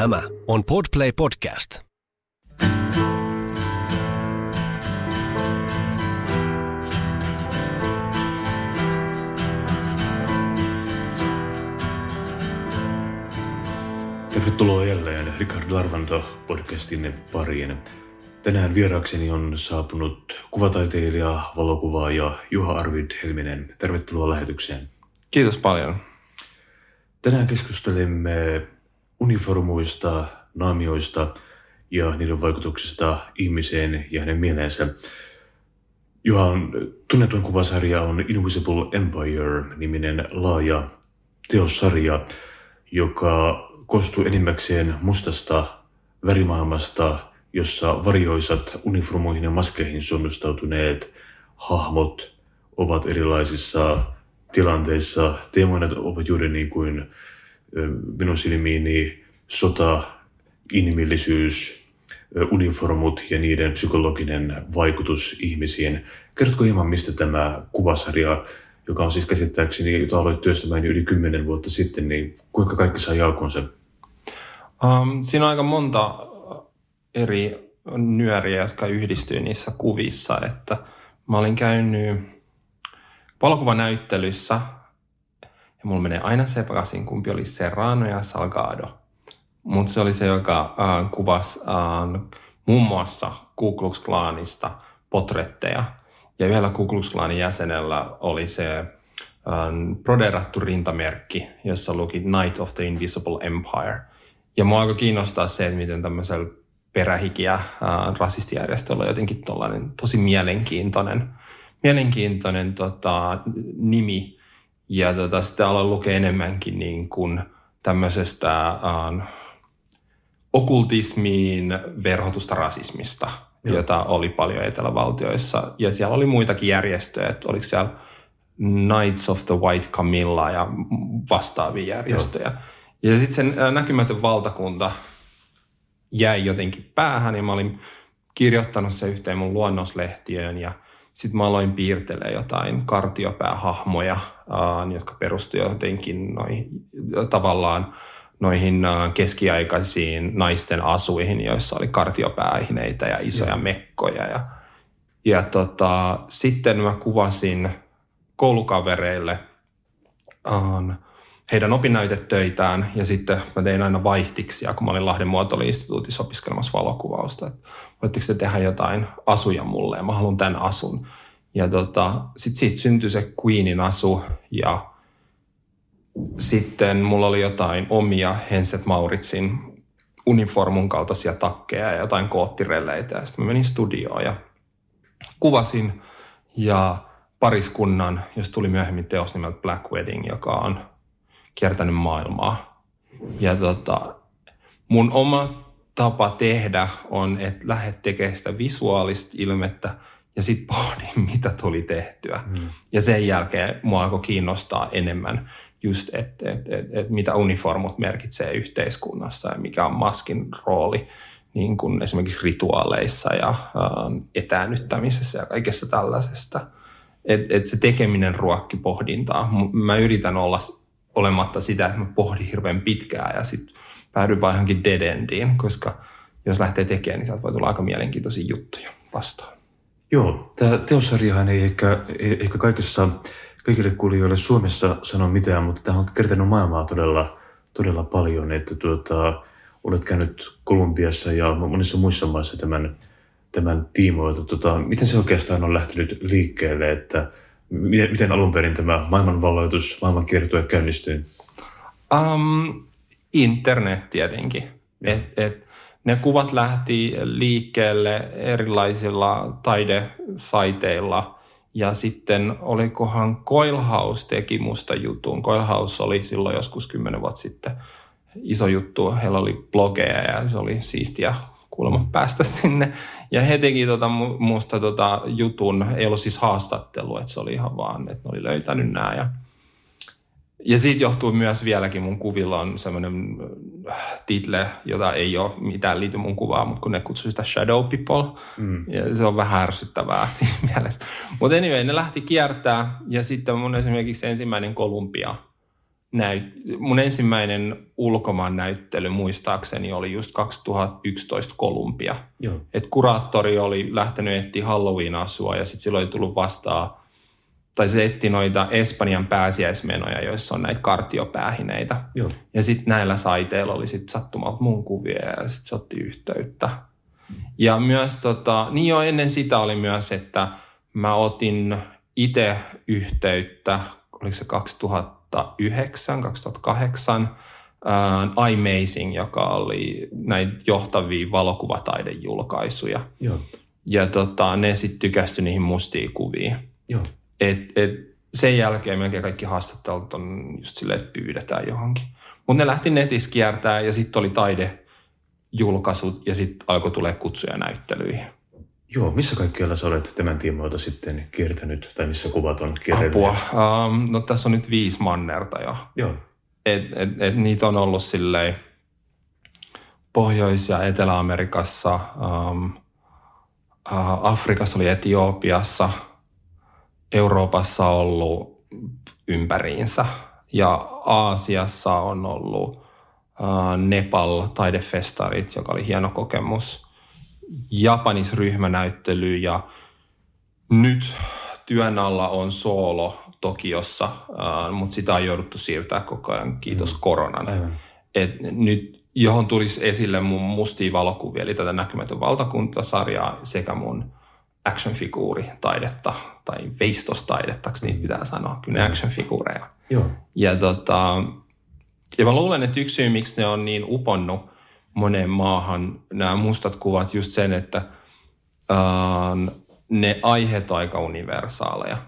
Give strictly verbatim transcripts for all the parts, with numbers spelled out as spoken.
Tämä on Podplay Podcast. Tervetuloa jälleen Richard Larvanto podcastin pariin. Tänään vieraakseni on saapunut kuvataiteilija, valokuvaaja Juha Arvid Helminen. Tervetuloa lähetykseen. Kiitos paljon. Tänään keskustelemme uniformuista, naamioista ja niiden vaikutuksesta ihmiseen ja hänen mieleensä. Juhan tunnetuin kuvasarja on Invisible Empire-niminen laaja teossarja, joka koostuu enimmäkseen mustasta värimaailmasta, jossa varjoisat uniformuihin ja maskeihin suomustautuneet hahmot ovat erilaisissa tilanteissa. Teemoina ovat juuri niin kuin minun silmiini sota, inhimillisyys, uniformut ja niiden psykologinen vaikutus ihmisiin. Kerrotko hieman, mistä tämä kuvasarja, joka on siis käsittääkseni, jota aloit työstämään yli kymmenen vuotta sitten, niin kuinka kaikki saa jalkonsa? Um, siinä on aika monta eri nyöriä, jotka yhdistyy niissä kuvissa. Että mä olin käynyt valokuvanäyttelyssä. Ja mulla menee aina sekaisin, kumpi oli Serrano ja Salgado. Mutta se oli se, joka äh, kuvasi äh, muun muassa Ku Klux Klanista potretteja. Ja yhdellä Ku Klux Klanin jäsenellä oli se äh, broderattu rintamerkki, jossa luki Knight of the Invisible Empire. Ja mua alkoi kiinnostaa se, että miten tämmöisellä perähikiä äh, rasistijärjestöllä on jotenkin tollainen tosi mielenkiintoinen, mielenkiintoinen tota, nimi. Ja tota, sitä aloin lukea enemmänkin niin kuin tämmöisestä äh, okultismiin verhotusta rasismista, Joo. jota oli paljon etelävaltioissa. Ja siellä oli muitakin järjestöjä, että oliko siellä Knights of the White Camilla ja vastaavia järjestöjä. Joo. Ja sitten sen näkymätön valtakunta jäi jotenkin päähän ja mä olin kirjoittanut se yhteen mun luonnoslehtiöön ja sitten mä aloin piirtelemään jotain kartiopäähahmoja, äh, jotka perustuivat jotenkin noihin, tavallaan noihin äh, keskiaikaisiin naisten asuihin, joissa oli kartiopääihneitä ja isoja mm. mekkoja. Ja, ja tota, sitten mä kuvasin koulukavereille äh, heidän opinnäytetöitään ja sitten mä tein aina vaihtiksia, kun mä olin Lahden Muotoiluinstituutissa opiskelemassa valokuvausta. Voitteko te tehdä jotain asuja mulle ja mä haluan tämän asun. Ja tota, sit siitä syntyi se Queenin asu ja sitten mulla oli jotain omia Hensen Mauritsin uniformun kaltaisia takkeja ja jotain koottirelleitä. Ja sitten mä menin studioon ja kuvasin ja pariskunnan, jos tuli myöhemmin teos nimeltä Black Wedding, joka on kiertänyt maailmaa. Ja tota, mun oma tapa tehdä on, että lähde tekemään sitä visuaalista ilmettä ja sit pohdin, mitä tuli tehtyä. Mm. Ja sen jälkeen mua alkoi kiinnostaa enemmän just, että et, et, et, mitä uniformut merkitsee yhteiskunnassa ja mikä on maskin rooli niin kuin esimerkiksi rituaaleissa ja äh, etäännyttämisessä ja kaikessa tällaisesta. Että et se tekeminen ruokki pohdintaa. Mä yritän olla olematta sitä, että mä pohdin hirveän pitkään ja sitten päädyin vaan johonkin dead endiin, koska jos lähtee tekemään, niin sieltä voi tulla aika mielenkiintoisia juttuja vastaan. Joo, tämä teossarjahan ei ehkä, ei ehkä kaikessa, kaikille kuulijoille Suomessa sano mitään, mutta tämä on kertonut maailmaa todella, todella paljon, että tuota, olet käynyt Kolumbiassa ja monissa muissa maissa tämän, tämän tiimoilta. Tota, miten se oikeastaan on lähtenyt liikkeelle, että miten alun perin tämä maailmanvalloitus, maailmankiertue käynnistyi? Um, internet tietenkin. Et, et, ne kuvat lähti liikkeelle erilaisilla taidesaiteilla. Ja sitten olikohan Coilhouse teki musta jutun. Coilhouse oli silloin joskus kymmenen vuotta sitten iso juttu. Heillä oli blogeja ja se oli siistiä kuulemma päästä sinne. Ja he teki tota musta tota jutun, ei ollut siis haastattelu, että se oli ihan vaan, että ne oli löytänyt nämä. Ja, ja siitä johtuu myös vieläkin, mun kuvilla on semmoinen title, jota ei ole mitään liity mun kuvaan, mutta kun ne kutsuu sitä shadow people, mm. ja se on vähän ärsyttävää siinä mielessä. Mutta anyway, ne lähti kiertää, ja sitten mun esimerkiksi ensimmäinen Kolumbia näyt- mun ensimmäinen ulkomaan näyttely muistaakseni oli just kaksituhattayksitoista Kolumbia. Et kuraattori oli lähtenyt etsiä Halloween-asua ja sitten silloin oli tullut vastaan, tai se etti noita Espanjan pääsiäismenoja, joissa on näitä kartiopäähineitä. Joo. Ja sitten näillä saiteilla oli sitten sattumalta mun kuvia ja sitten se otti yhteyttä. Ja myös tota, niin jo ennen sitä oli myös, että mä otin itse yhteyttä, oliko se kaksituhattayhdeksän, kaksituhattakahdeksan, uh, iMazing, joka oli näitä johtavia valokuvataidejulkaisuja. Joo. Ja tota, ne sitten tykästyi niihin mustiin kuviin. Joo. Et, et sen jälkeen melkein kaikki haastattelut on just silleen, että pyydetään johonkin. Mutta ne lähti netissä kiertämään ja sitten oli taidejulkaisut ja sitten alkoi tulee kutsuja näyttelyihin. Joo, missä kaikkialla sä olet tämän tiimoilta sitten kiertänyt tai missä kuvat on kiertänyt? Apua. Um, no tässä on nyt viisi mannerta jo. Joo. Et, et, et niitä on ollut silleen Pohjois- ja Etelä-Amerikassa, um, Afrikassa oli Etiopiassa, Euroopassa on ollut ympäriinsä ja Aasiassa on ollut ää, Nepal taidefestarit, joka oli hieno kokemus. Japanis ryhmänäyttely ja nyt työn alla on soolo Tokiossa, ää, mutta sitä on jouduttu siirtää koko ajan, kiitos mm. koronan. Et nyt, johon tulisi esille mun mustia valokuvia, eli tätä Näkymätön valtakuntasarjaa sekä mun action-figuuritaidetta tai veistostaidettaksi niitä pitää sanoa, kyllä ne action-figuureja. Joo. Ja, tota, ja mä luulen, että yksi syy, miksi ne on niin uponnut moneen maahan, nämä mustat kuvat, just sen, että äh, ne aiheet on aika universaaleja.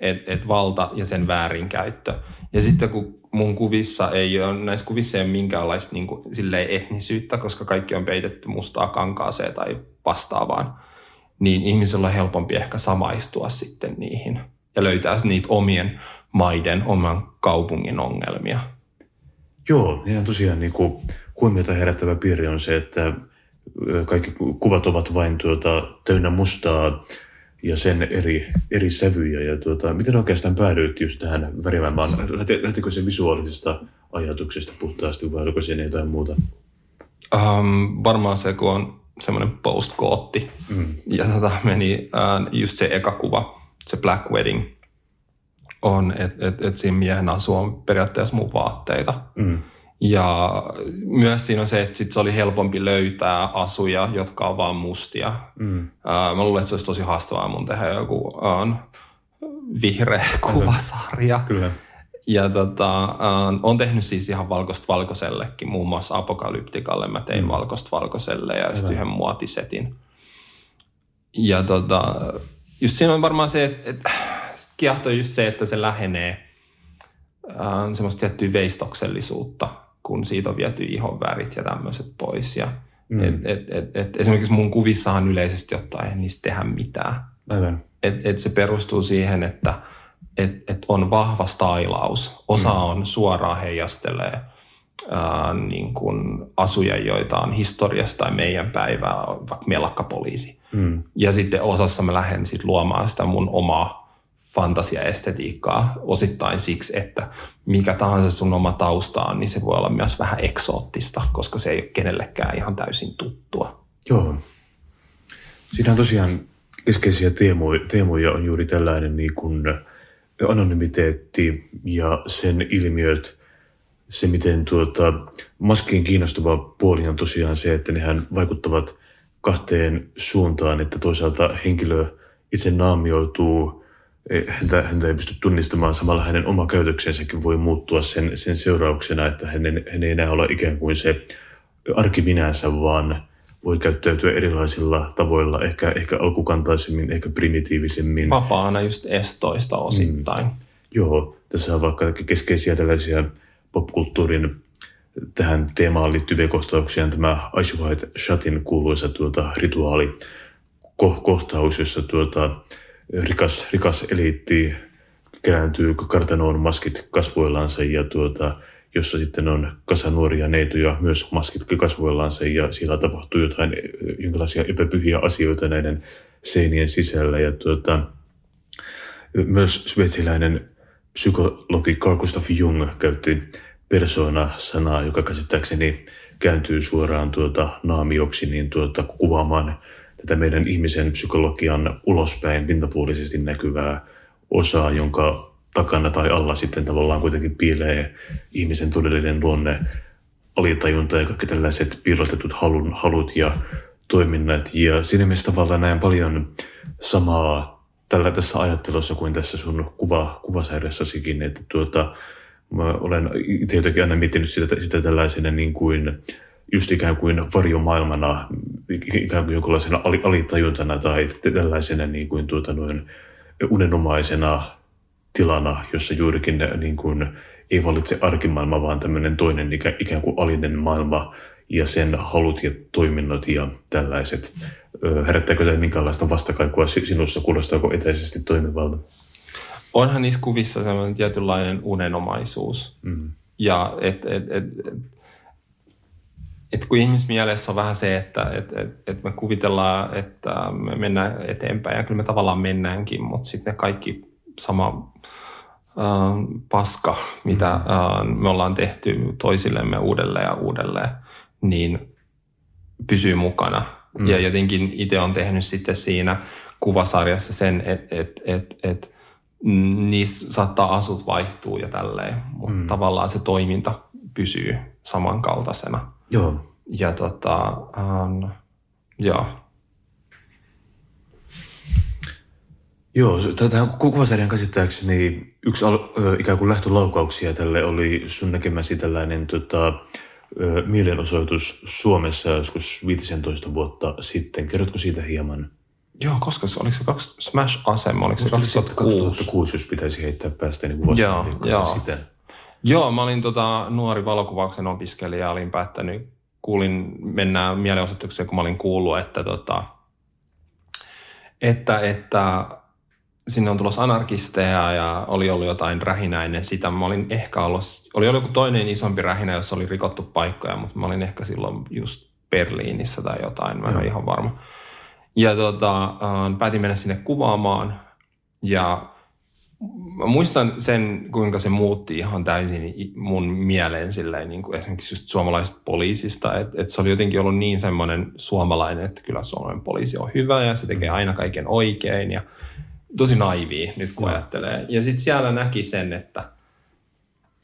Että et valta ja sen väärinkäyttö. Ja sitten kun mun kuvissa ei ole, näissä kuvissa ei ole minkäänlaista niin kuin, silleen etnisyyttä, koska kaikki on peitetty mustaa kankaaseen tai vastaavaan, niin ihmisillä on helpompi ehkä samaistua sitten niihin ja löytää niitä omien maiden, oman kaupungin ongelmia. Joo, niin on tosiaan niin kuin huomiota herättävä piirre on se, että kaikki kuvat ovat vain tuota, täynnä mustaa ja sen eri, eri sävyjä. Ja tuota, miten oikeastaan päädyit just tähän värimäämään? Lähtikö se visuaalisesta ajatuksesta puhtaasti vai oliko siinä jotain muuta? Um, varmaan se, kun on semmoinen post-kootti. Mm. Ja tota meni äh, just se eka kuva, se Black Wedding, on, että et, et siinä miehen asu on periaatteessa mun vaatteita. Mm. Ja myös siinä on se, että sit se oli helpompi löytää asuja, jotka on vaan mustia. Mm. Äh, mä luulen, että se olisi tosi haastavaa mun tehdä joku äh, vihreä kuvasarja. Kyllä. Ja tota, äh, on tehnyt siis ihan valkosta valkoisellekin, muun muassa Apokalyptikalle mä tein mm. valkosta valkoiselle ja sitten yhden muotisetin. Ja tota, just siinä on varmaan se, että et, kiehtoo just se, että se lähenee äh, semmoista tiettyä veistoksellisuutta, kun siitä on viety ihonvärit ja tämmöiset pois. Ja, mm. et, et, et, et, esimerkiksi mun kuvissahan yleisesti ottaen ei niistä tehdä mitään. Että et se perustuu siihen, että Että et on vahva stailaus. Osa mm. on suoraan heijastelee ää, niin kun asuja, joita on historiasta tai meidän päivää, vaikka melakkapoliisi. Mm. Ja sitten osassa mä lähden sit luomaan sitä mun omaa fantasiaestetiikkaa osittain siksi, että mikä tahansa sun oma tausta on, niin se voi olla myös vähän eksoottista, koska se ei ole kenellekään ihan täysin tuttua. Joo. Siinä on tosiaan keskeisiä teemoja, teemoja on juuri tällainen niin kuin anonymiteetti ja sen ilmiöt, se miten tuota, maskien kiinnostava puoli on tosiaan se, että nehän vaikuttavat kahteen suuntaan, että toisaalta henkilö itse naamioituu, häntä, häntä ei pysty tunnistamaan, samalla hänen oma käytöksensäkin voi muuttua sen, sen seurauksena, että hänen, hän ei enää ole ikään kuin se arkiminänsä, vaan voi käyttäytyä erilaisilla tavoilla, ehkä, ehkä alkukantaisemmin, ehkä primitiivisemmin. Vapaana just estoista osittain. Mm. Joo, tässä on vaikka keskeisiä tällaisia popkulttuurin tähän teemaan liittyviä kohtauksia. Tämä Eyes Wide Shutin kuuluisa tuota, rituaalikohtaus, jossa tuota, rikas, rikas eliitti kerääntyy kartanoon maskit kasvoillansa ja tuota, jossa sitten on kasa nuoria neitoja, myös maskit kasvoillansa ja siellä tapahtuu jotain jonkinlaisia epäpyhiä asioita näiden seinien sisällä. Ja tuota, myös sveitsiläinen psykologi Carl Gustav Jung käytti persona-sanaa, joka käsittääkseni kääntyy suoraan tuota naamioksi niin tuota, kuvaamaan tätä meidän ihmisen psykologian ulospäin pintapuolisesti näkyvää osaa, jonka takana tai alla sitten tavallaan kuitenkin piilee ihmisen todellinen luonne, alitajunta ja kaikki tällaiset piilotetut halun, halut ja toiminnat. Ja siinä mielessä tavallaan näen paljon samaa tällä tässä ajattelussa kuin tässä sun kuva, kuvasarjassasikin, että tuota, mä olen itse jotenkin aina miettinyt sitä, sitä tällaisena niin kuin just ikään kuin varjomaailmana, ikään kuin jonkinlaisena alitajuntana tai tällaisena niin kuin tuota noin unenomaisena tilana, jossa juurikin niin kuin ei valitse arkimaailma, vaan tämmöinen toinen ikään kuin alinen maailma ja sen halut ja toiminnot ja tällaiset. Herättääkö tämä minkäänlaista vastakaikua sinussa? Kuulostaako etäisesti toimivalta? Onhan niissä kuvissa semmoinen tietynlainen unenomaisuus. Mm. Ja et, et, et, et, et kun ihmismielessä on vähän se, että et, et, et me kuvitellaan, että me mennään eteenpäin, ja kyllä me tavallaan mennäänkin, mutta sitten ne kaikki sama äh, paska, mitä äh, me ollaan tehty toisillemme uudelleen ja uudelleen, niin pysyy mukana. Mm. Ja jotenkin itse on tehnyt sitten siinä kuvasarjassa sen, että et, et, et, niissä saattaa asut vaihtuu ja tälleen, mutta mm. tavallaan se toiminta pysyy samankaltaisena. Joo. Ja tota, ähm, joo. Joo, tähän kuvasarjan käsittääkseni yksi al- ikään kuin lähtölaukauksia tälle oli sun näkemäsi tällainen tota, mielenosoitus Suomessa joskus viisitoista vuotta sitten. Kerrotko siitä hieman? Joo, koska se, oliko se kaksi, Smash-asema, oliko se kaksituhattakuusi? kaksituhattakuusi, jos pitäisi heittää päästä, niin kuvasarjan kanssa sitä. Joo, mä olin tota, nuori valokuvauksen opiskelija, olin päättänyt, kuulin, mennään mielenosoitukseen, kun mä olin kuullut, että tota, että, että sinne on tulossa anarkisteja ja oli ollut jotain rähinäinen sitä. Mä olin ehkä ollut, oli ollut joku toinen isompi rähinä, jossa oli rikottu paikkoja, mutta mä olin ehkä silloin just Berliinissä tai jotain, mä en ole ihan varma. Ja tota, päätin mennä sinne kuvaamaan ja mä muistan sen, kuinka se muutti ihan täysin mun mieleen silleen, niin kuin esimerkiksi just suomalaisesta poliisista, että et se oli jotenkin ollut niin semmoinen suomalainen, että kyllä suomalainen poliisi on hyvä ja se tekee aina kaiken oikein ja tosi naivia nyt kun ajattelee. Ja sitten siellä näki sen, että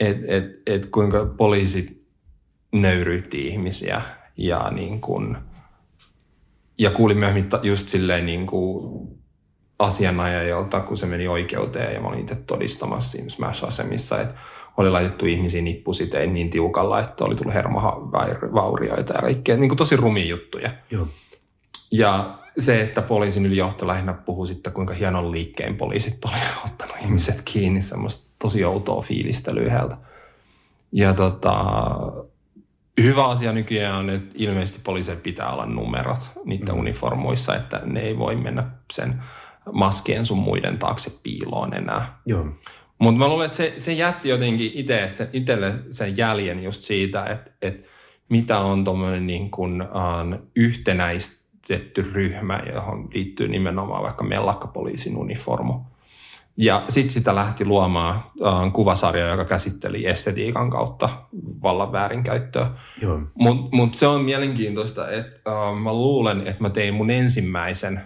et, et, et kuinka poliisit nöyryytti ihmisiä ja niin kuin, ja kuulin myöhemmin just silleen niin kuin asianajajalta, kun se meni oikeuteen ja mä olin itse todistamassa siinä Smash-asemissa, että oli laitettu ihmisiä nippusitein niin tiukalla, että oli tullut hermovaurioita ja kaikkea. Niin kuin tosi rumia juttuja. Joo. Ja se, että poliisin ylijohto lähinnä puhui sitten, kuinka hienon liikkeen poliisit oli ottanut ihmiset kiinni, semmoista tosi outoa fiilistelyä heiltä. Ja tota, hyvä asia nykyään on, että ilmeisesti poliiseilla pitää olla numerot niiden mm. uniformuissa, että ne ei voi mennä sen maskien sun muiden taakse piiloon enää. Mutta mä luulen, että se, se jätti jotenkin ite, se, itelle sen jäljen just siitä, että et mitä on tuommoinen niin kuin uh, yhtenäistetty ryhmä, johon liittyy nimenomaan vaikka mellakkapoliisin uniformu. Ja sitten sitä lähti luomaan uh, kuvasarja, joka käsitteli estetiikan kautta vallan väärinkäyttöä. Mutta mut se on mielenkiintoista, että uh, mä luulen, että mä tein mun ensimmäisen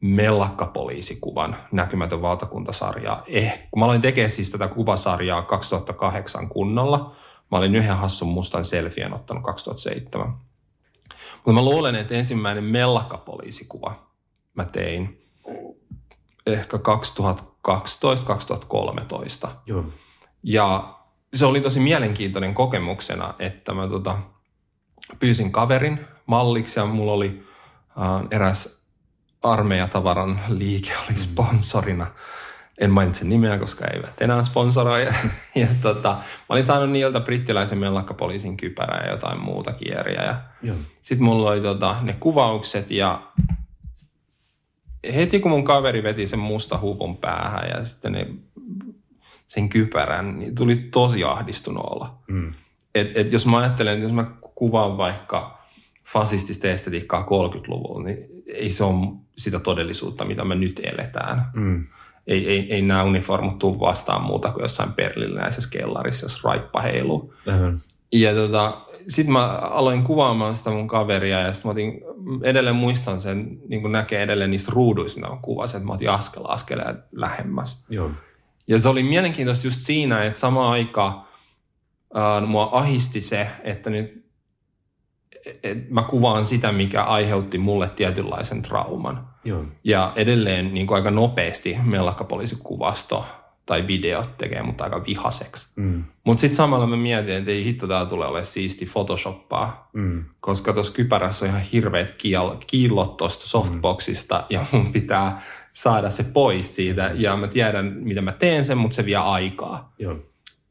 mellakkapoliisikuvan Näkymätön valtakuntasarjaa. Eh, kun mä aloin tekemään siis tätä kuvasarjaa kaksituhattakahdeksan kunnolla. Mä olin yhden hassun mustan selfien ottanut kaksituhattaseitsemän. Mutta mä luulen, että ensimmäinen mellakkapoliisikuva mä tein ehkä kaksituhattakaksitoista kaksituhattakolmetoista. Joo. Ja se oli tosi mielenkiintoinen kokemuksena, että mä tota, pyysin kaverin malliksi ja mulla oli äh, eräs armeijatavaran liike oli sponsorina. En mainitse nimeä, koska eivät enää sponsoroi. Ja, ja tota, mä olin saanut niiltä brittiläisen mellakkapoliisin kypärää ja jotain muuta kieriä. Sitten mulla oli tota, ne kuvaukset ja heti kun mun kaveri veti sen musta hupun päähän ja sitten ne, sen kypärän, niin tuli tosi ahdistunut olla. Mm. Et, et jos mä ajattelen, jos mä kuvaan vaikka fasistista estetiikkaa kolmekymmentäluvulla, niin ei se ole sitä todellisuutta, mitä me nyt eletään. Mm. ei, ei, ei nämä uniformut tule vastaan muuta kuin jossain berliiniläisessä kellarissa, jos raippa heiluu. Mm. Ja tota, sitten mä aloin kuvaamaan sitä mun kaveria ja sitten mä otin, edelleen muistan sen, niin kuin näkee edelleen niistä ruuduissa, mitä mä kuvasin, että mä otin askel askeleen lähemmäs. Joo. Ja se oli mielenkiintoista just siinä, että samaan aikaan äh, mua ahisti se, että nyt et mä kuvaan sitä, mikä aiheutti mulle tietynlaisen trauman. Joo. Ja edelleen niin kuin aika nopeasti mellakkapoliisikuvasto tai videot tekee mut aika vihaseksi. Mm. Mutta sitten samalla mä mietin, että ei hitto, tää tulee ole siisti photoshoppaa, mm. koska tuossa kypärässä on ihan hirveät kiel- kiillot tuosta softboxista, mm. ja mun pitää saada se pois siitä. Ja mä tiedän, mitä mä teen sen, mutta se vie aikaa. Joo.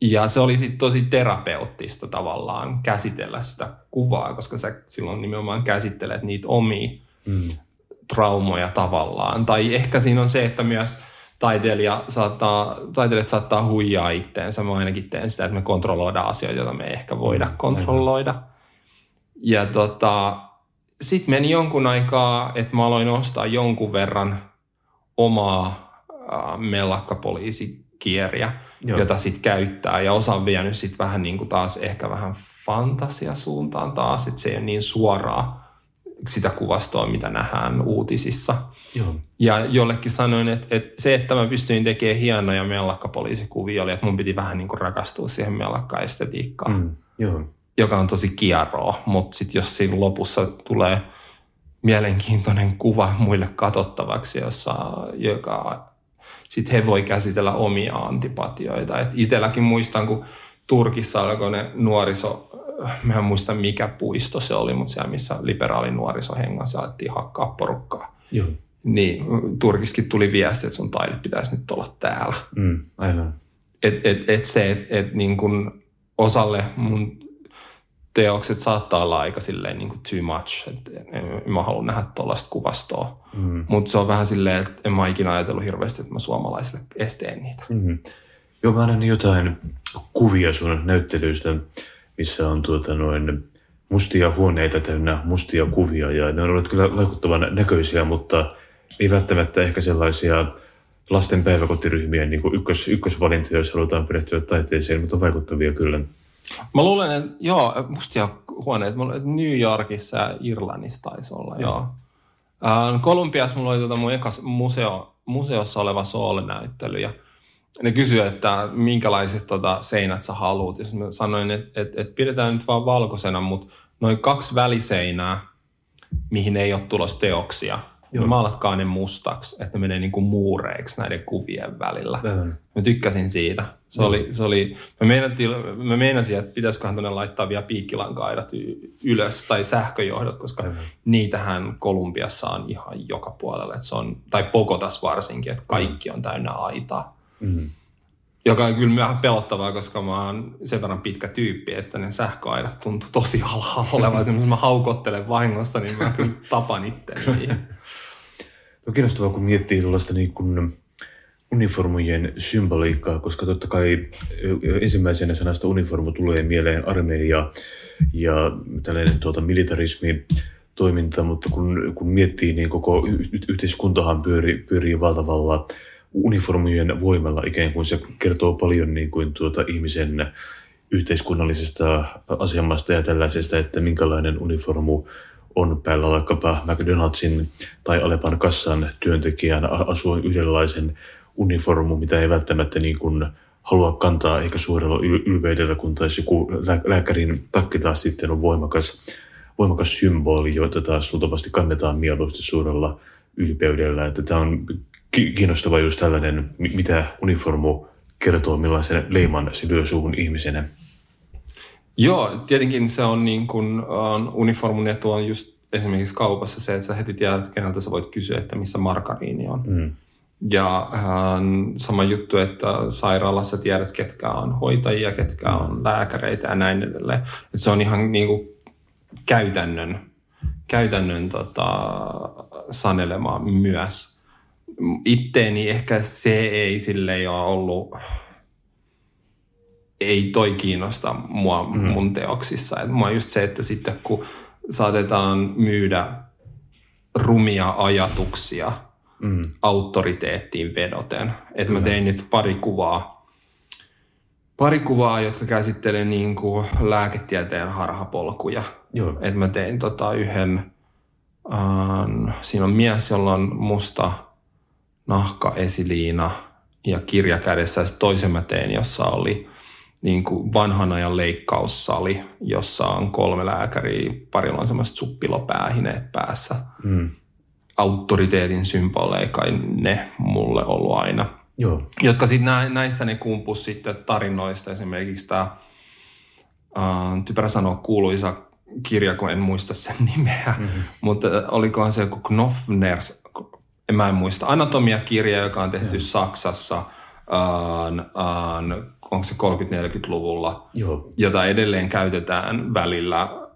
Ja se oli sitten tosi terapeuttista tavallaan käsitellä sitä kuvaa, koska sä silloin nimenomaan käsittelet niitä omia mm. traumoja tavallaan. Tai ehkä siinä on se, että myös taiteilija saattaa, taiteilijat saattaa huijaa itteensä. Mä ainakin teen sitä, että me kontrolloidaan asioita, joita me ei ehkä voida kontrolloida. Ja tota, sitten meni jonkun aikaa, että mä aloin ostaa jonkun verran omaa äh, mellakkapoliisi kieriä, joo, jota sitten käyttää. Ja osa on vienyt sitten vähän niin kuin taas ehkä vähän fantasiasuuntaan taas, että se ei ole niin suoraa sitä kuvastoa, mitä nähdään uutisissa. Joo. Ja jollekin sanoin, että, että se, että mä pystyin tekemään hienoja mellakkapoliisikuvia oli, että mun piti vähän niin kuin rakastua siihen mellakkaestetiikkaan, mm, joo, joka on tosi kieroa, mutta sitten jos siinä lopussa tulee mielenkiintoinen kuva muille katsottavaksi, jossa, joka sitten he voi käsitellä omia antipatioita. Et itselläkin muistan, kun Turkissa alkoi ne nuoriso, mä en muista mikä puisto se oli, mutta siellä missä liberaali nuoriso hengan, se alettiin hakkaa porukkaa. Joo. Niin Turkissakin tuli viesti, että sun taide pitäisi nyt olla täällä. Mm, aivan. Et, et, et se, että et niin kun osalle mun teokset saattaa olla aika silleen niin kuin too much, että en mä halua nähdä tuollaista kuvastoa. Mm. Mutta se on vähän silleen, että en mä ikinä ajatellut hirveästi, että mä suomalaisille esteen niitä. Mm-hmm. Joo, mä näin jotain kuvia sun näyttelyistä, missä on tuota noin mustia huoneita täynnä mustia kuvia. Ja ne ovat kyllä vaikuttavan näköisiä, mutta ei välttämättä ehkä sellaisia lasten päiväkotiryhmien niin kuin ykkös, ykkösvalintoja, jos halutaan perehtyä taiteeseen, mutta vaikuttavia kyllä. Mä luulen, että joo, mustia huoneita. Mä luulen, että New Yorkissa ja Irlannissa taisi olla, joo. joo. Äh, Kolumbiassa mulla oli tuota mun ekas museo, museossa oleva soul-näyttely, ja ne kysyivät, että minkälaiset tota, seinät sä haluut. Ja mä sanoin, että et, et pidetään nyt vaan valkoisena, mutta noin kaksi väliseinää, mihin ei ole tulossa teoksia, niin maalatkaa ne mustaksi, että ne menee niin kuin muureiksi näiden kuvien välillä. Tähän. Mä tykkäsin siitä. Se Tähän. oli, se oli, mä, mä meinasin, että pitäisiköhän tuonne laittaa vielä piikkilankaidat ylös tai sähköjohdot, koska Tähän. niitähän Kolumbiassa on ihan joka puolella. Että se on, tai Bogotas varsinkin, että kaikki on täynnä aitaa. Mm-hmm. Joka on kyllä vähän pelottavaa, koska mä oon sen verran pitkä tyyppi, että ne sähköaidat tuntuu tosi alhaalla olevan. Että jos mä haukottelen vahingossa, niin mä kyllä tapan itteni. On kiinnostavaa, kun miettii tuollaista niin kuin uniformujen symboliikkaa, koska totta kai ensimmäisenä sanasta uniformu tulee mieleen armeija ja tällainen tuota militarismi toiminta, mutta kun, kun miettii, niin koko y- yhteiskuntahan pyörii, pyörii valtavalla uniformujen voimalla ikään kuin. Se kertoo paljon niin kuin tuota ihmisen yhteiskunnallisesta asemasta ja tällaisesta, että minkälainen uniformu on päällä vaikkapa McDonaldsin tai Alepan kassan työntekijän asuen yhdenlaisen uniformu, mitä ei välttämättä niin kuin halua kantaa eikä suorella ylpeydellä, kun taisi joku lääkärin takki taas sitten on voimakas, voimakas symboli, jota taas luultavasti kannetaan mieluusti suorella ylpeydellä. Että tämä on kiinnostava just tällainen, mitä uniformu kertoo, millaisen leiman se lyö suuhun ihmisenä. Joo, tietenkin se on niin kuin uh, uniformun etu on just esimerkiksi kaupassa se, että sä heti tiedät, keneltä sä voit kysyä, että missä margariini on. Mm. Ja uh, sama juttu, että sairaalassa tiedät, ketkä on hoitajia, ketkä on lääkäreitä ja näin edelleen. Et se on ihan niin kuin käytännön, käytännön tota, sanelemaa myös. Itteeni ehkä se ei silleen ole ollut... Ei toi kiinnosta mua mun teoksissa. Et mua just se, että sitten kun saatetaan myydä rumia ajatuksia mm. auktoriteettiin vedoten. Että mä tein nyt pari kuvaa, pari kuvaa jotka käsittelee niin kuin lääketieteen harhapolkuja. Että mä tein tota yhden, äh, siinä on mies, jolla on musta nahka, esiliina ja kirja kädessä. Ja toisen mä tein, jossa oli niin kuin vanhan ajan leikkaussali, jossa on kolme lääkäriä, parilla on semmoiset suppilopäähineet päässä. Mm. Autoriteetin symboleja kai ne mulle ollut aina. Joo. Jotka sit nä, näissä ne kumpusi sitten tarinoista. Esimerkiksi tämä äh, typerä sanoa kuuluisa kirja, kun en muista sen nimeä. Mm-hmm. Mutta olikohan se joku Knopfners, en mä en muista, anatomiakirja, joka on tehty mm. Saksassa. Äh, äh, onko se kolmekymmentä-neljäkymmentäluvulla, Joo. jota edelleen käytetään välillä.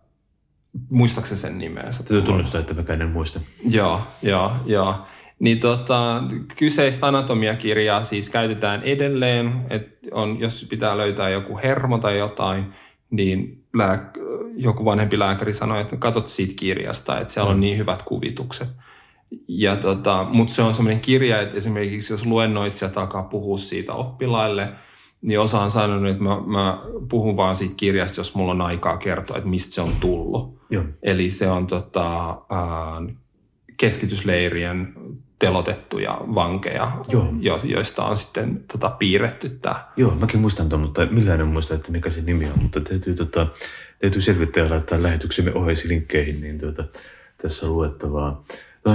Muistaakseni sen nimeä? Täytyy tunnustaa, että mäkään en muista. Joo, joo, joo. Niin tota, kyseistä anatomiakirjaa siis käytetään edelleen, että on, jos pitää löytää joku hermo tai jotain, niin lää, joku vanhempi lääkäri sanoi, että katot siitä kirjasta, että siellä mm. on niin hyvät kuvitukset. Ja tota, mutta se on semmoinen kirja, että esimerkiksi jos luennoitsijat alkaa puhua siitä oppilaille, niin osa on sanonut, että mä, mä puhun vaan siitä kirjasta, jos mulla on aikaa kertoa, että mistä se on tullut. Joo. Eli se on tota, äh, keskitysleirien telotettuja vankeja, jo, joista on sitten tota, piirretty tämä. Joo, mäkin muistan tuon, mutta millään en muista, että mikä se nimi on. Mutta täytyy, tota, täytyy selvittää ja laittaa lähetyksemme oheislinkkeihin niin tuota, tässä luettavaa. No,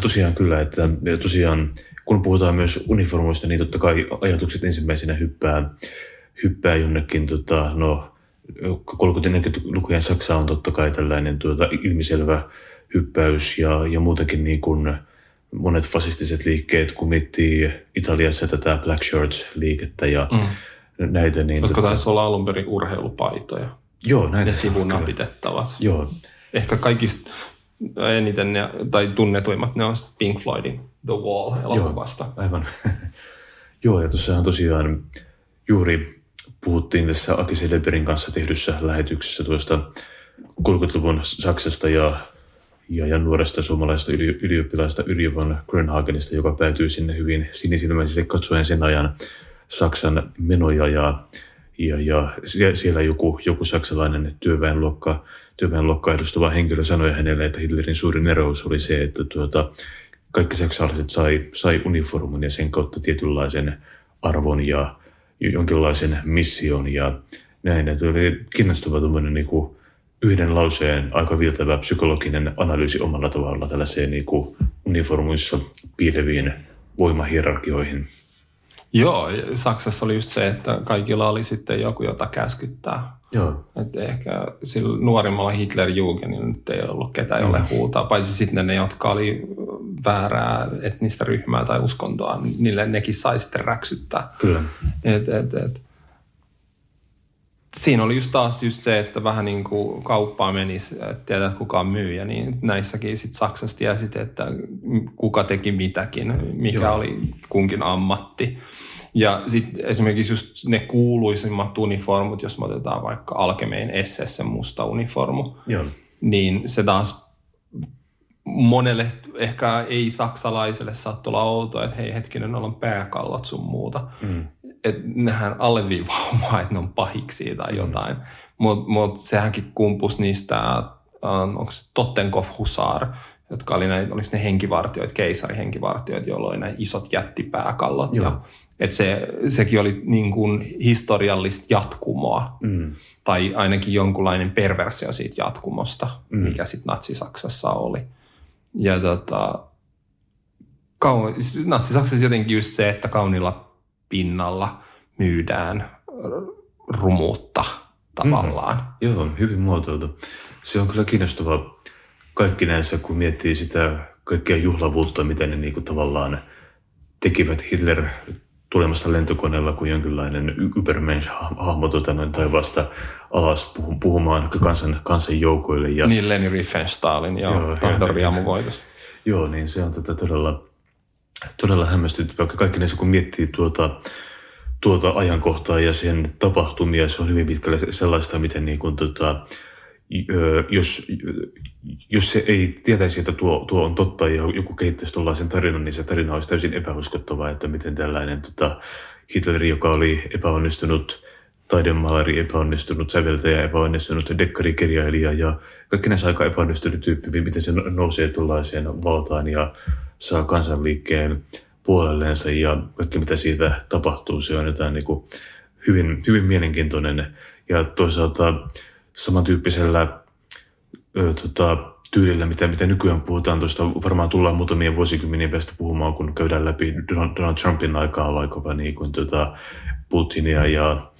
tosiaan kyllä, että tosiaan kun puhutaan myös uniformuista, niin totta kai ajatukset ensimmäisenä hyppää, hyppää jonnekin, tota, no kolmekymmentä-neljäkymmentälukujen Saksa on totta kai tällainen tuota, ilmiselvä hyppäys ja, ja muutenkin niin kuin monet fasistiset liikkeet, kun miettii Italiassa tätä Black Shirts-liikettä ja mm. näitä. Niin, Oletko tota... taisi olla alun perin urheilupaitoja? Joo, näitä. Ne sivunapitettavat. Joo. Ehkä kaikista... Eniten ne, tai tunnetuimmat, ne on Pink Floydin The Wall-elokuvasta. Joo, aivan. Joo, ja tuossahan tosiaan juuri puhuttiin tässä Aki Seleberin kanssa tehdyssä lähetyksessä tuosta kolmekymmentäluvun Saksasta ja, ja, ja nuoresta suomalaisesta yli, ylioppilaista Yrjö von Grönhagenista, joka päätyi sinne hyvin sinisilmäisesti katsoen sen ajan Saksan menoja ja Ja, ja siellä joku, joku saksalainen työväenluokka, työväenluokka edustava henkilö sanoi hänelle, että Hitlerin suurin erous oli se, että tuota, kaikki saksalaiset sai, sai uniformun ja sen kautta tietynlaisen arvon ja jonkinlaisen mission ja näin. Että oli kiinnostava tuommoinen niin kuin yhden lauseen aika viiltävä psykologinen analyysi omalla tavalla tällaiseen niin kuin uniformuissa piileviin voimahierarkioihin. Joo, Saksassa oli just se, että kaikilla oli sitten joku, jota käskyttää. Joo. Että ehkä sillä nuorimmalla Hitlerjugendilla nyt ei ollut ketään, jolle huutaa. Paitsi sitten ne, jotka oli väärää etnistä ryhmää tai uskontoa, niille nekin sai sitten räksyttää. Kyllä. Et, et, et. Siinä oli just taas just se, että vähän niin kuin kauppaa menisi, että tiedät kukaan myyjä, niin näissäkin sitten Saksassa tiesit, että kuka teki mitäkin, mikä Joo. oli kunkin ammatti. Ja sitten esimerkiksi just ne kuuluisimmat uniformut, jos me otetaan vaikka Alkemein Essessen musta uniformu, Joo. niin se taas monelle ehkä ei-saksalaiselle saattoi olla outoa, että hei hetkinen, on pääkallot sun muuta. Mm. Että nehän alleviivaa omaa, että ne on pahiksi tai jotain. Mm. Mutta mut sehänkin kumpusi niistä, onko se Tottenkopf Husar, jotka oli näitä, oliko ne henkivartioita, keisarihenkivartioita, joilla oli nämä isot jättipääkallot. Ja, et se, sekin oli niin kuin historiallista jatkumoa, mm. tai ainakin jonkunlainen perversio siitä jatkumosta, mm. mikä sitten Natsi-Saksassa oli. Ja tota, kaun, Natsi-Saksassa jotenkin just se, että kaunilla pinnalla myydään rumuutta tavallaan. Mm, joo, hyvin muotoiltu. Se on kyllä kiinnostavaa kaikki näissä, kun miettii sitä kaikkea juhlavuutta, mitä ne niinku tavallaan tekivät Hitler tulemassa lentokoneella, kun jonkinlainen Übermensch-hahmo tuota, taivaasta alas puhumaan kansan, kansan joukoille. Ja... Niin, Leni Riefenstahlin, joo, Tahdonriemuvoitos. Joo, niin se on tota todella... Todella hämmästyttävä. Kaikki näissä, kun miettii tuota, tuota ajankohtaa ja sen tapahtumia, se on hyvin pitkälle sellaista, miten niin kuin, tota, jos, jos se ei tietäisi, että tuo, tuo on totta ja joku kehittäisi tuollaisen tarinan, niin se tarina olisi täysin epäuskottavaa, että miten tällainen tota, Hitler, joka oli epäonnistunut taidemaalari, epäonnistunut säveltäjä, epäonnistunut dekkarikirjailija ja kaikki näissä aika epäonnistunut tyyppi, miten se nousee tuollaiseen valtaan ja saa kansanliikkeen puolelleensa ja kaikki mitä siitä tapahtuu, se on jotain niin kuin hyvin, hyvin mielenkiintoinen ja toisaalta samantyyppisellä ö, tota, tyylillä, mitä, mitä nykyään puhutaan, tuosta varmaan tullaan muutamia vuosikymmeniä päästä puhumaan, kun käydään läpi Donald, Donald Trumpin aikaa vaikkapa niin kuin tota Putinia ja,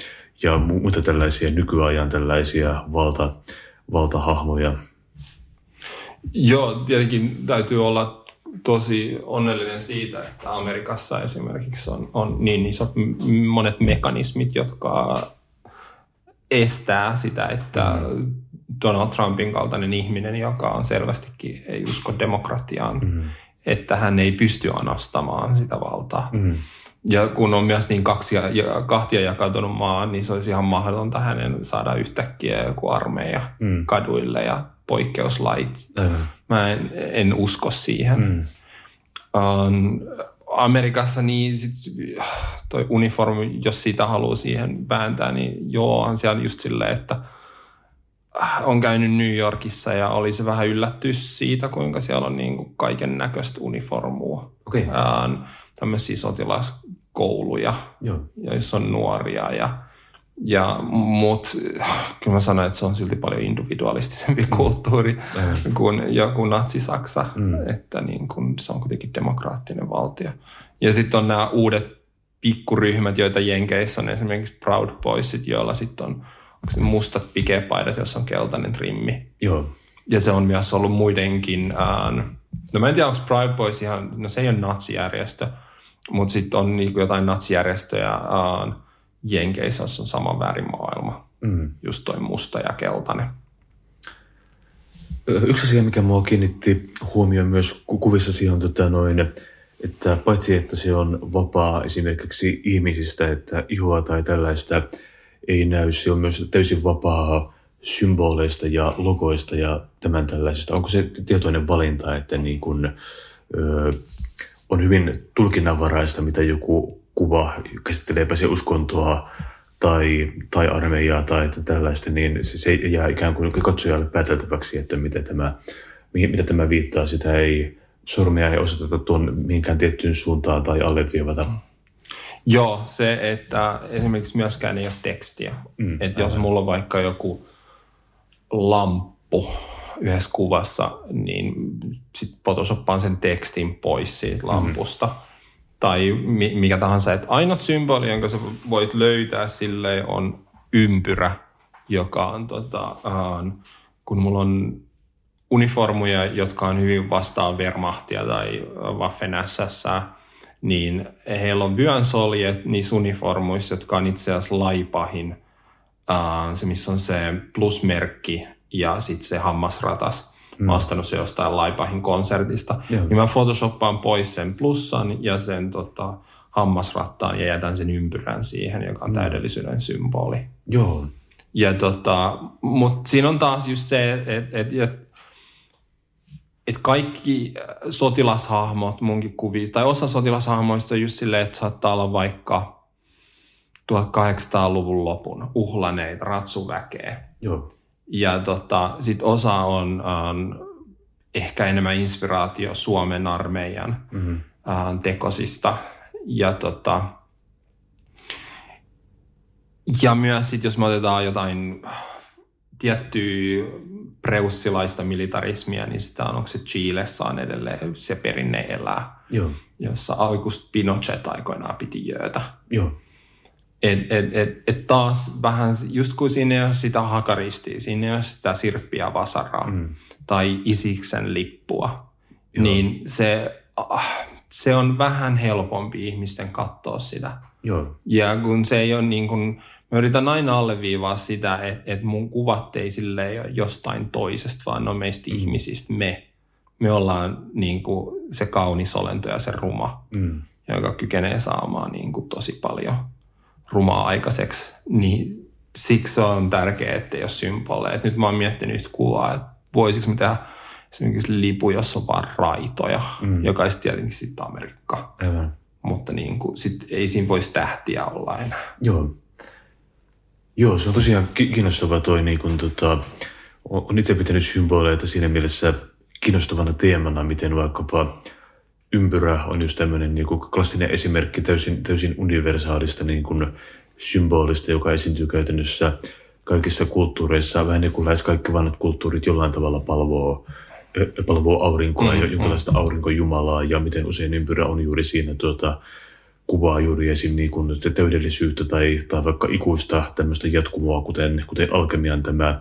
ja muita tällaisia nykyajan tällaisia valta, valtahahmoja. Joo, tietenkin täytyy olla tosi onnellinen siitä, että Amerikassa esimerkiksi on, on niin isot monet mekanismit, jotka estää sitä, että Donald Trumpin kaltainen ihminen, joka on selvästikin ei usko demokratiaan, mm. että hän ei pysty anastamaan sitä valtaa. Mm. Ja kun on myös niin kaksi, kahtia jakautunut maa, niin se olisi ihan mahdotonta hänen saada yhtäkkiä joku armeija mm. kaduille ja poikkeuslait. Mm. Mä en, en usko siihen. Mm. Um, Amerikassa niin sit toi uniformi, jos siitä haluaa siihen vääntää, niin joo, on siellä just silleen, että on käynyt New Yorkissa ja oli se vähän yllätys siitä, kuinka siellä on niin kuin kaiken näköistä uniformua. Okay. Ää, tämmöisiä sotilaskouluja, joissa on nuoria. Ja, ja, mut kyllä mä sanoin, että se on silti paljon individualistisempi kulttuuri mm. kuin joku natsi-Saksa, mm. että niin kuin se on kuitenkin demokraattinen valtio. Ja sitten on nämä uudet pikkuryhmät, joita Jenkeissä on esimerkiksi Proud Boysit, joilla sitten on mustat pikepaidat, jossa on keltainen trimmi. Joo. Ja se on myös ollut muidenkin, ää, no mä en tiedä, onko Pride Boys ihan, no se ei ole natsijärjestö, mutta sitten on niinku jotain natsijärjestöjä ää, Jenkeissä, jossa on sama värimaailma. Mm. Just toi musta ja keltainen. Yksi asia, mikä mua kiinnitti huomioon myös kuvissa siihen on tota noin, että paitsi että se on vapaa esimerkiksi ihmisistä, että ihoa tai tällaista, ei näy. Se on myös täysin vapaa symboleista ja logoista ja tämän tällaisista. Onko se tietoinen valinta, että niin kun, ö, on hyvin tulkinnanvaraista, mitä joku kuva käsitteleepä se uskontoa tai, tai armeijaa tai tällaista, niin se, se jää ikään kuin katsojalle pääteltäväksi, että mitä tämä, mitä tämä viittaa. Sitä ei, sormia ei osoiteta tuon mihinkään tiettyyn suuntaan tai alleviivata. Joo, se, että esimerkiksi myöskään ei ole tekstiä. Mm, että jos mulla on vaikka joku lamppu yhdessä kuvassa, niin sit photoshoppaan sen tekstin pois siitä lampusta. Mm-hmm. Tai mi- mikä tahansa. Että ainut symboli, jonka sä voit löytää silleen, on ympyrä, joka on, tota, äh, kun mulla on uniformuja, jotka on hyvin vastaan Wehrmachtia tai Waffen-äs äs -ää. Niin heillä on vyönsoljet niissä uniformuissa, jotka on itse asiassa laipahin, uh, se missä on se plusmerkki ja sitten se hammasratas. Mm. Mä oon ostanut se jostain laipahin konsertista. Joo. Ja mä photoshoppaan pois sen plussan ja sen tota, hammasrattaan ja jätän sen ympyrän siihen, joka on mm. täydellisyyden symboli. Joo. Ja tota, mut siinä on taas just se, että et, et, että kaikki sotilashahmot munkin kuvissa, tai osa sotilashahmoista on just silleen, että saattaa olla vaikka tuhatkahdeksansataaluvun lopun uhlaneita, ratsuväkeä. Joo. Ja tota, sit osa on, on ehkä enemmän inspiraatio Suomen armeijan mm-hmm. ä, tekosista. Ja, tota, ja myös sit, jos me otetaan jotain tiettyä preussilaista militarismia, niin sitä on, onko se Chilessä on edelleen se perinne elää, joo. jossa Augusto Pinochet aikoinaan piti jöötä. Joo. Et, et, et, et taas vähän, just kun siinä ei ole sitä hakaristia, siinä ei ole sitä sirppiä vasaraa mm. tai Isiksen lippua, joo. niin se, se on vähän helpompi ihmisten katsoa sitä. Joo. Ja kun se ei ole niin kuin, mä yritän aina alleviivaa sitä, että et mun kuvat ei silleen jostain toisesta, vaan ne on meistä mm. ihmisistä me. Me ollaan niin kuin se kaunis olento ja se ruma, mm. joka kykenee saamaan niin kuin tosi paljon rumaa aikaiseksi. Niin siksi on tärkeää, että ei ole symboleja. Nyt mä oon miettinyt yhtä kuvaa, että voisiko me tehdä esimerkiksi lipu, jossa on vaan raitoja, mm. joka olisi tietenkin sitten Amerikka. Aivan. Mutta niin kuin, sit ei siinä voisi tähtiä olla enää. Joo. Joo, se on tosiaan kiinnostava toi, niin kun, tota, on itse pitänyt symboleita siinä mielessä kiinnostavana teemana, miten vaikkapa ympyrä on just tämmöinen niin kuin klassinen esimerkki täysin, täysin universaalista niin kuin symbolista, joka esiintyy käytännössä kaikissa kulttuureissa. Vähän niin kuin lähes kaikki vanhat kulttuurit jollain tavalla palvoo, palvoo aurinkoa, mm-hmm. jonkinlaista aurinkojumalaa, ja miten usein ympyrä on juuri siinä tuota, kuvaa juuri esim. Niin kuin täydellisyyttä tai, tai vaikka ikuista tämmöistä jatkumoa, kuten, kuten alkemian tämä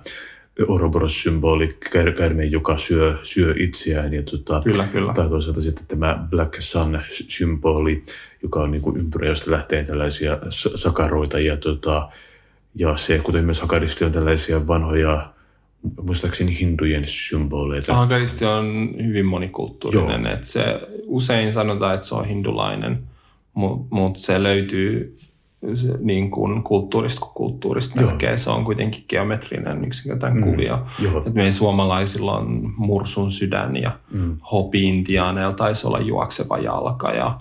Ouroboros-symboli, käärme, joka syö, syö itseään. Ja tuota, kyllä, kyllä. Tai toisaalta sitten tämä Black Sun-symboli, joka on niin kuin ympyrä, josta lähtee tällaisia sakaroita. Ja, tuota, ja se, kuten myös hakaristi, on tällaisia vanhoja, muistaakseni hindujen symboleita. Hakaristi on hyvin monikulttuurinen. Että se, usein sanotaan, että se on hindulainen, mutta mut se löytyy... Se, niin kuin kulttuurista kuin kulttuurista melkein. Se on kuitenkin geometrinen yksinkertainen mm. kuvio. Et meidän suomalaisilla on mursun sydän ja mm. hopi-intiaaneilla taisi olla juokseva jalka. Ja,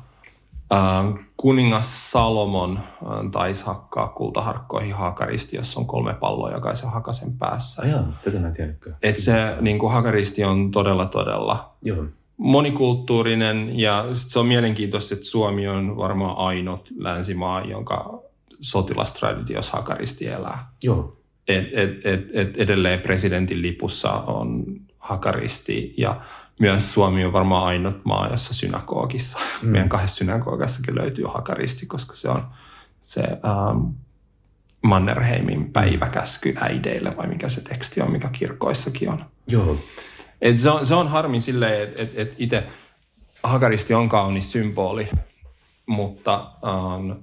äh, kuningas Salomon äh, taisi hakkaa kultaharkkoihin hakaristi, jossa on kolme palloa jokaisen hakasen päässä. Jaa, tätä mä en tiedäkään. Et se niin kuin hakaristi on todella todella... Joo. Monikulttuurinen, ja sit se on mielenkiintoista, että Suomi on varmaan ainut länsimaa, jonka sotilastraditiossa hakaristi elää. Joo. Et, et, et, et edelleen presidentin lipussa on hakaristi, ja myös Suomi on varmaan ainut maa, jossa synagogissa, mm. meidän kahdessa synagogassakin löytyy hakaristi, koska se on se ähm, Mannerheimin päiväkäsky äideille, vai mikä se teksti on, mikä kirkoissakin on. Joo. Et se on, se on harmi silleen, että et, et itse hakaristi on kaunis symboli, mutta um,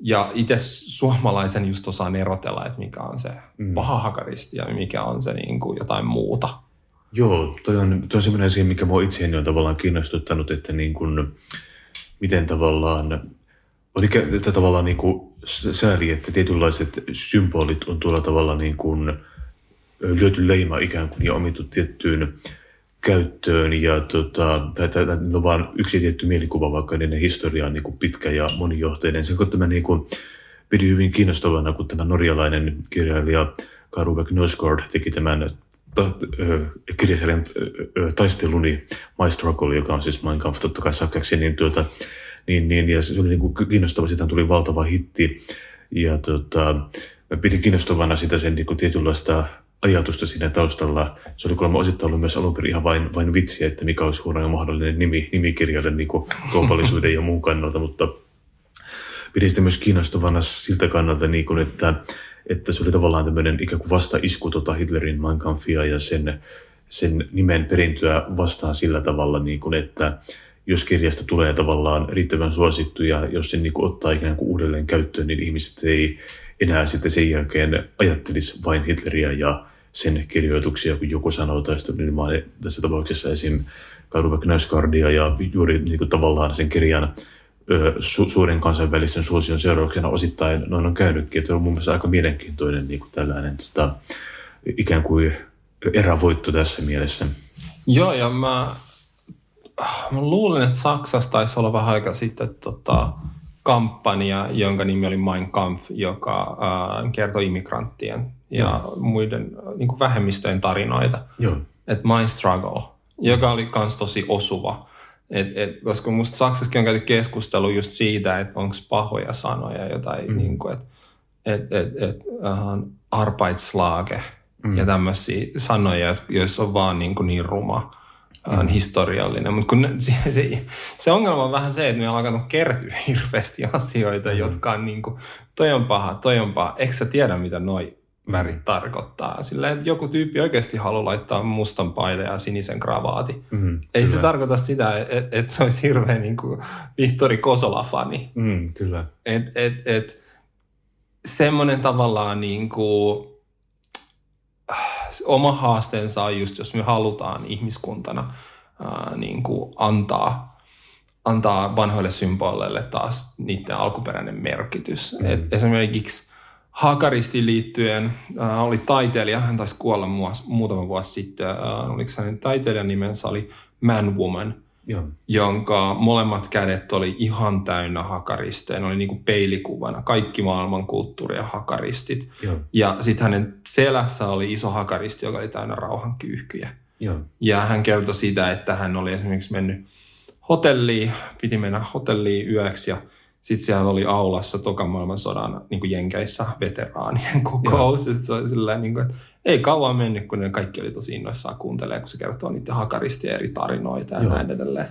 ja itse suomalaisen just osaan erotella, että mikä on se mm. paha hakaristi ja mikä on se niin kuin jotain muuta. Joo, toi on, toi on semmoinen asia, mikä minua itseäni on tavallaan kiinnostuttanut, että niin kuin, miten tavallaan, on ikä, että tavallaan niin kuin sääli, että tietynlaiset symbolit on tuolla tavalla niin kuin lyöty leima ikään kuin ja omittu tiettyyn käyttöön, ja tota, tai, tai, tai on vaan yksi tietty mielikuva, vaikka niiden historia on niin kuin pitkä ja monijohteinen. Sen kautta mä niin kuin pidin hyvin kiinnostavana, kun tämä norjalainen kirjailija Karl Gustav Jung teki tämän ta, äh, kirjasarjan äh, taisteluni, My Struggle, joka on siis Mein Kampf totta kai saksaksi, niin, tuota, niin, niin, ja se oli niin kuin kiinnostava, siitä tuli valtava hitti, ja tota, mä pidin kiinnostavana sitä sen niin kuin tietynlaista ajatusta siinä taustalla. Se oli kuulemma osittain ollut myös alun perin ihan vain, vain vitsiä, että mikä olisi huono ja mahdollinen nimi, nimikirjalle niin kuin kaupallisuuden ja muun kannalta, mutta pidin sitä myös kiinnostavana siltä kannalta, niin kuin, että, että se oli tavallaan tämmöinen ikään kuin vastaisku tota Hitlerin Mein Kampfia ja sen, sen nimen perintöä vastaan sillä tavalla, niin kuin, että jos kirjasta tulee tavallaan riittävän suosittu ja jos sen niin kuin ottaa ikään kuin uudelleen käyttöön, niin ihmiset ei enää sitten sen jälkeen ajattelisi vain Hitleriä ja sen kirjoituksia, kun joku sanoo taistelunimaa, niin tässä tapauksessa esim. Karl Gustav Jungskardia, ja juuri niin kuin tavallaan sen kirjan su- suuren kansainvälisen suosion seurauksena osittain noin on käynytkin. Että on mun mielestä aika mielenkiintoinen niin kuin tällainen tota, ikään kuin erävoitto tässä mielessä. Joo, ja mä, mä luulen, että Saksassa taisi olla vähän aika sitten tota... kampanja, jonka nimi oli Mein Kampf, joka äh, kertoi immigranttien ja Joo. muiden niin kuin vähemmistöjen tarinoita. Joo. Et Mein Struggle, joka oli myös tosi osuva. Et, et, koska musta Saksassakin on käyty keskustelu just siitä, että onko pahoja sanoja, jotain mm. niin kuin, että et, et, et, äh, Arbeitslage mm. ja tämmöisiä sanoja, joissa on vaan niin, kuin niin ruma. On historiallinen, mutta kun se, se, se ongelma on vähän se, että me on alkanut kertyä hirveästi asioita, jotka on niin kuin, toi on paha, toi on paha, eikö sä tiedä mitä noi värit tarkoittaa? Sillä että joku tyyppi oikeasti haluaa laittaa mustan paidan ja sinisen kravaati. Mm, Ei kyllä. se tarkoita sitä, että et se olisi hirveä niin kuin Vihtori Kosola-fani. Mm, kyllä. Et, et, et, semmoinen tavallaan niin kuin... Oma haasteensa on just, jos me halutaan ihmiskuntana ää, niin kuin antaa, antaa vanhoille symboleille taas niiden alkuperäinen merkitys. Mm. Et esimerkiksi Hakaristiin liittyen äh, oli taiteilija, hän taisi kuolla muas, muutama vuosi sitten. Äh, oliko hänen taiteilijan nimensä oli Man Woman, joo, jonka molemmat kädet oli ihan täynnä hakaristeja. Ne oli niin kuin peilikuvana, kaikki maailman kulttuuri ja hakaristit. Joo. Ja sitten hänen selässä oli iso hakaristi, joka oli täynnä rauhankyyhkyjä. Joo. Ja hän kertoi sitä, että hän oli esimerkiksi mennyt hotelliin, piti mennä hotelliin yöksi ja sitten siellä oli aulassa tokan maailmansodan niin kuin Jenkeissä veteraanien kokous. Ja se oli sillä niin kuin, että ei kauan mennyt, kun ne kaikki oli tosi innoissaan kuuntelemaan, kun se kertoo niiden hakaristien eri tarinoita ja joo, näin edelleen.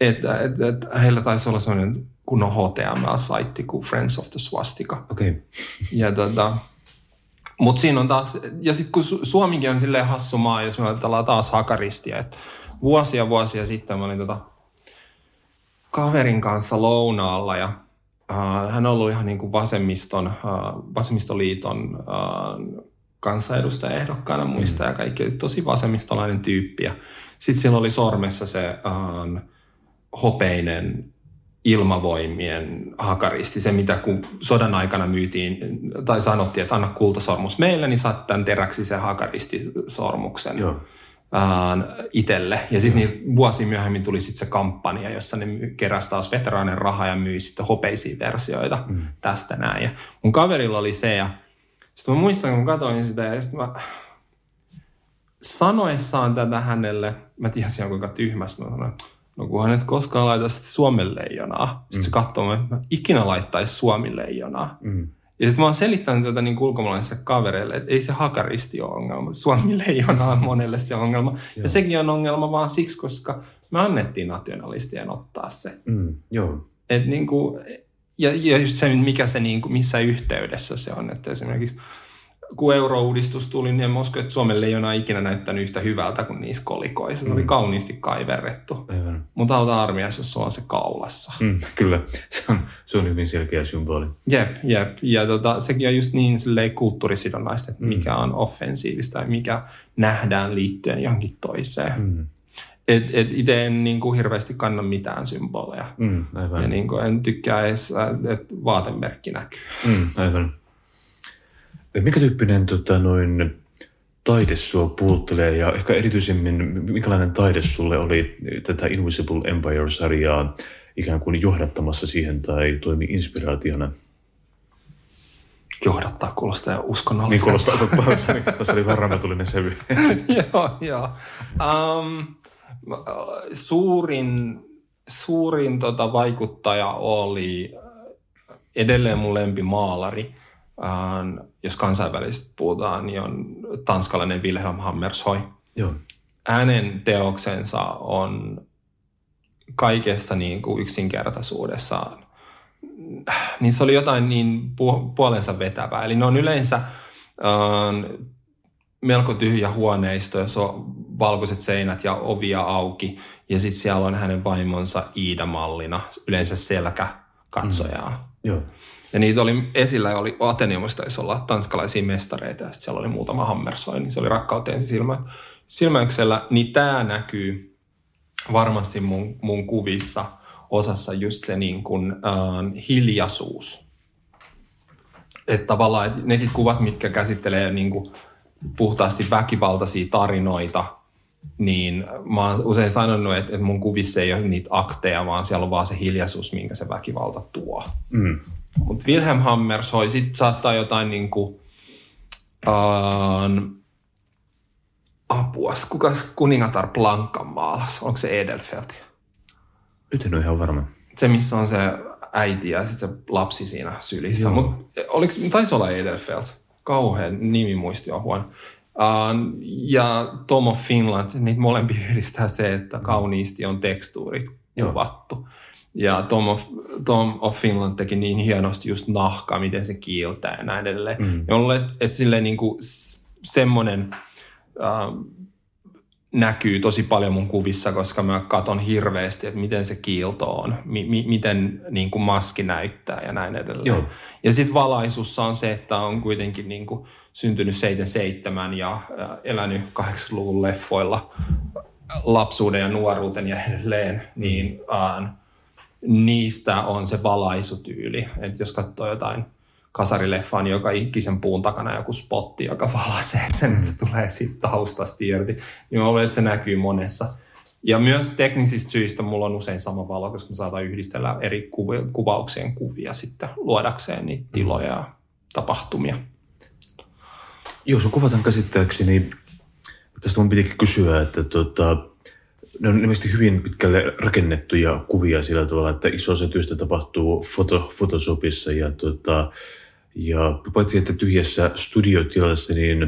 Että et, et, heillä taisi olla sellainen kunnon H T M L-saitti kuin Friends of the Swastika. Okei. Okay. Ja tota, mut siinä on taas, ja sitten kun Suomikin on silleen hassu maa, jos me ajatellaan taas hakaristia, että vuosia vuosia sitten mä olin tota, kaverin kanssa lounaalla ja äh, hän on ollut ihan niin kuin vasemmiston, äh, vasemmistoliiton äh, kansanedustajaehdokkaana muista ja kaikki, tosi vasemmistolainen tyyppi. Ja sitten sillä oli sormessa se äh, hopeinen ilmavoimien hakaristi, se mitä kun sodan aikana myytiin tai sanottiin, että anna kultasormus meille, niin saat tämän teräksi se hakaristisormuksen. Joo. Itelle. Ja sitten niin vuosi myöhemmin tuli sitten se kampanja, jossa ne keräsi taas veteraanen rahaa ja myi sitten hopeisia versioita mm. tästä näin. Ja mun kaverilla oli se ja sitten mä muistan, kun katsoin sitä ja sitten mä sanoessaan tätä hänelle, mä tiesin kuinka tyhmästä, mä sanoin, no kunhan et koskaan laita Suomen leijonaa. Sitten mm. se katsoi, että mä ikinä laittaisi Suomi leijonaa. Mm. Ja sitten mä oon selittänyt tätä niin ulkomaalaisille kavereille, että ei se hakaristi ole ongelma. Suomi leijonaa monelle se ongelma. Ja sekin on ongelma vaan siksi, koska me annettiin nationalistien ottaa se. Mm, joo. Et niin kuin, ja, ja just se, mikä se niin kuin, missä yhteydessä se on. Että esimerkiksi kun euro-uudistus tuli, niin en mä usko, että Suomen leijona ei ikinä näyttänyt yhtä hyvältä kuin niissä kolikoissa. Se mm. oli kauniisti kaiverrettu. Aivan. Mutta auta armiassa, jos sulla on se kaulassa. Mm, kyllä, se on, se on hyvin selkeä symboli. Jep, jep. Ja tota, sekin on just niin silleen kulttuurisidonnaista, että mm. mikä on offensiivista ja mikä nähdään liittyen johonkin toiseen. Mm. Et, et itse en niin kuin, hirveästi kanna mitään symboleja. Mm, aivan. Ja niin kuin, en tykkää edes, että vaatemerkki näkyy. Mm, aivan. Mikä tyyppinen tota, noin, taide sua puhuttelee ja ehkä erityisemmin, minkälainen taide sulle oli tätä Invisible Empire-sarjaa ikään kuin johdattamassa siihen tai toimi inspiraationa? Johdattaa kuulostaa ja uskonnolliselta. Niin kuulostaa, että tässä oli vähän raamatullinen sävy. Joo, joo. Um, suurin suurin tota, vaikuttaja oli edelleen mun lempimaalari. Uh, jos kansainvälisesti puhutaan, niin on tanskalainen Vilhelm Hammershøi. Joo. Hänen teoksensa on kaikessa niin kuin yksinkertaisuudessaan, niin se oli jotain niin puolensa vetävää. Eli ne on yleensä uh, melko tyhjä huoneisto, jos on valkoiset seinät ja ovia auki, ja sitten siellä on hänen vaimonsa Iida mallina, yleensä selkä katsojaa. Mm. Joo. Ja niitä oli esillä, oli Ateneumista, jos ollaan tanskalaisia mestareita, ja sitten siellä oli muutama Hammershøi, niin se oli rakkauteen silmä, silmäyksellä. Niin tämä näkyy varmasti mun, mun kuvissa osassa just se niin kuin, äh, hiljaisuus. Että tavallaan et nekin kuvat, mitkä käsittelee niin kuin puhtaasti väkivaltaisia tarinoita, niin mä oon usein sanonut, että mun kuvissa ei ole niitä akteja, vaan siellä on vaan se hiljaisuus, minkä se väkivalta tuo. Mm. Mutta Vilhelm Hammershøi sitten saattaa jotain niinku, äh, apuas. Kukas kuningatar Blankan maalas? Onko se Edelfelt? Nyt en ole ihan varma. Se, missä on se äiti ja sitten se lapsi siinä sylissä. Mutta taisi olla Edelfelt. Kauhean nimimuisti on huono. Uh, ja Tom of Finland, niitä molempia yhdistää se, että kauniisti on tekstuurit kuvattu. Ja Tom of, Tom of Finland teki niin hienosti just nahkaa, miten se kiiltää ja näin edelleen. Mm. Ja olen, että et silleen niinku semmoinen uh, näkyy tosi paljon mun kuvissa, koska mä katson hirveästi, että miten se kiilto on, mi, mi, miten niinku maski näyttää ja näin edelleen. Joo. Ja sitten valaisussa on se, että on kuitenkin niinku syntynyt seitsemänkymmentäseitsemän ja elänyt kahdeksankymmentäluvun leffoilla lapsuuden ja nuoruuden ja edelleen, niin uh, niistä on se valaisutyyli. Että jos katsoo jotain kasarileffaan joka ikisen puun takana joku spotti, joka valaisee sen, että se tulee siitä taustasta irti. Niin mä luulen, että se näkyy monessa. Ja myös teknisistä syistä mulla on usein sama valo, koska me saadaan yhdistellä eri kuvauksien kuvia sitten luodakseen niitä tiloja ja tapahtumia. Joo, sun kuvataan käsittääkseni. Tästä mun pitikin kysyä, että tuota, ne on ilmeisesti hyvin pitkälle rakennettuja kuvia sillä tavalla, että iso osa työstä tapahtuu foto, Photoshopissa ja, tuota, ja paitsi että tyhjässä studiotilassa, niin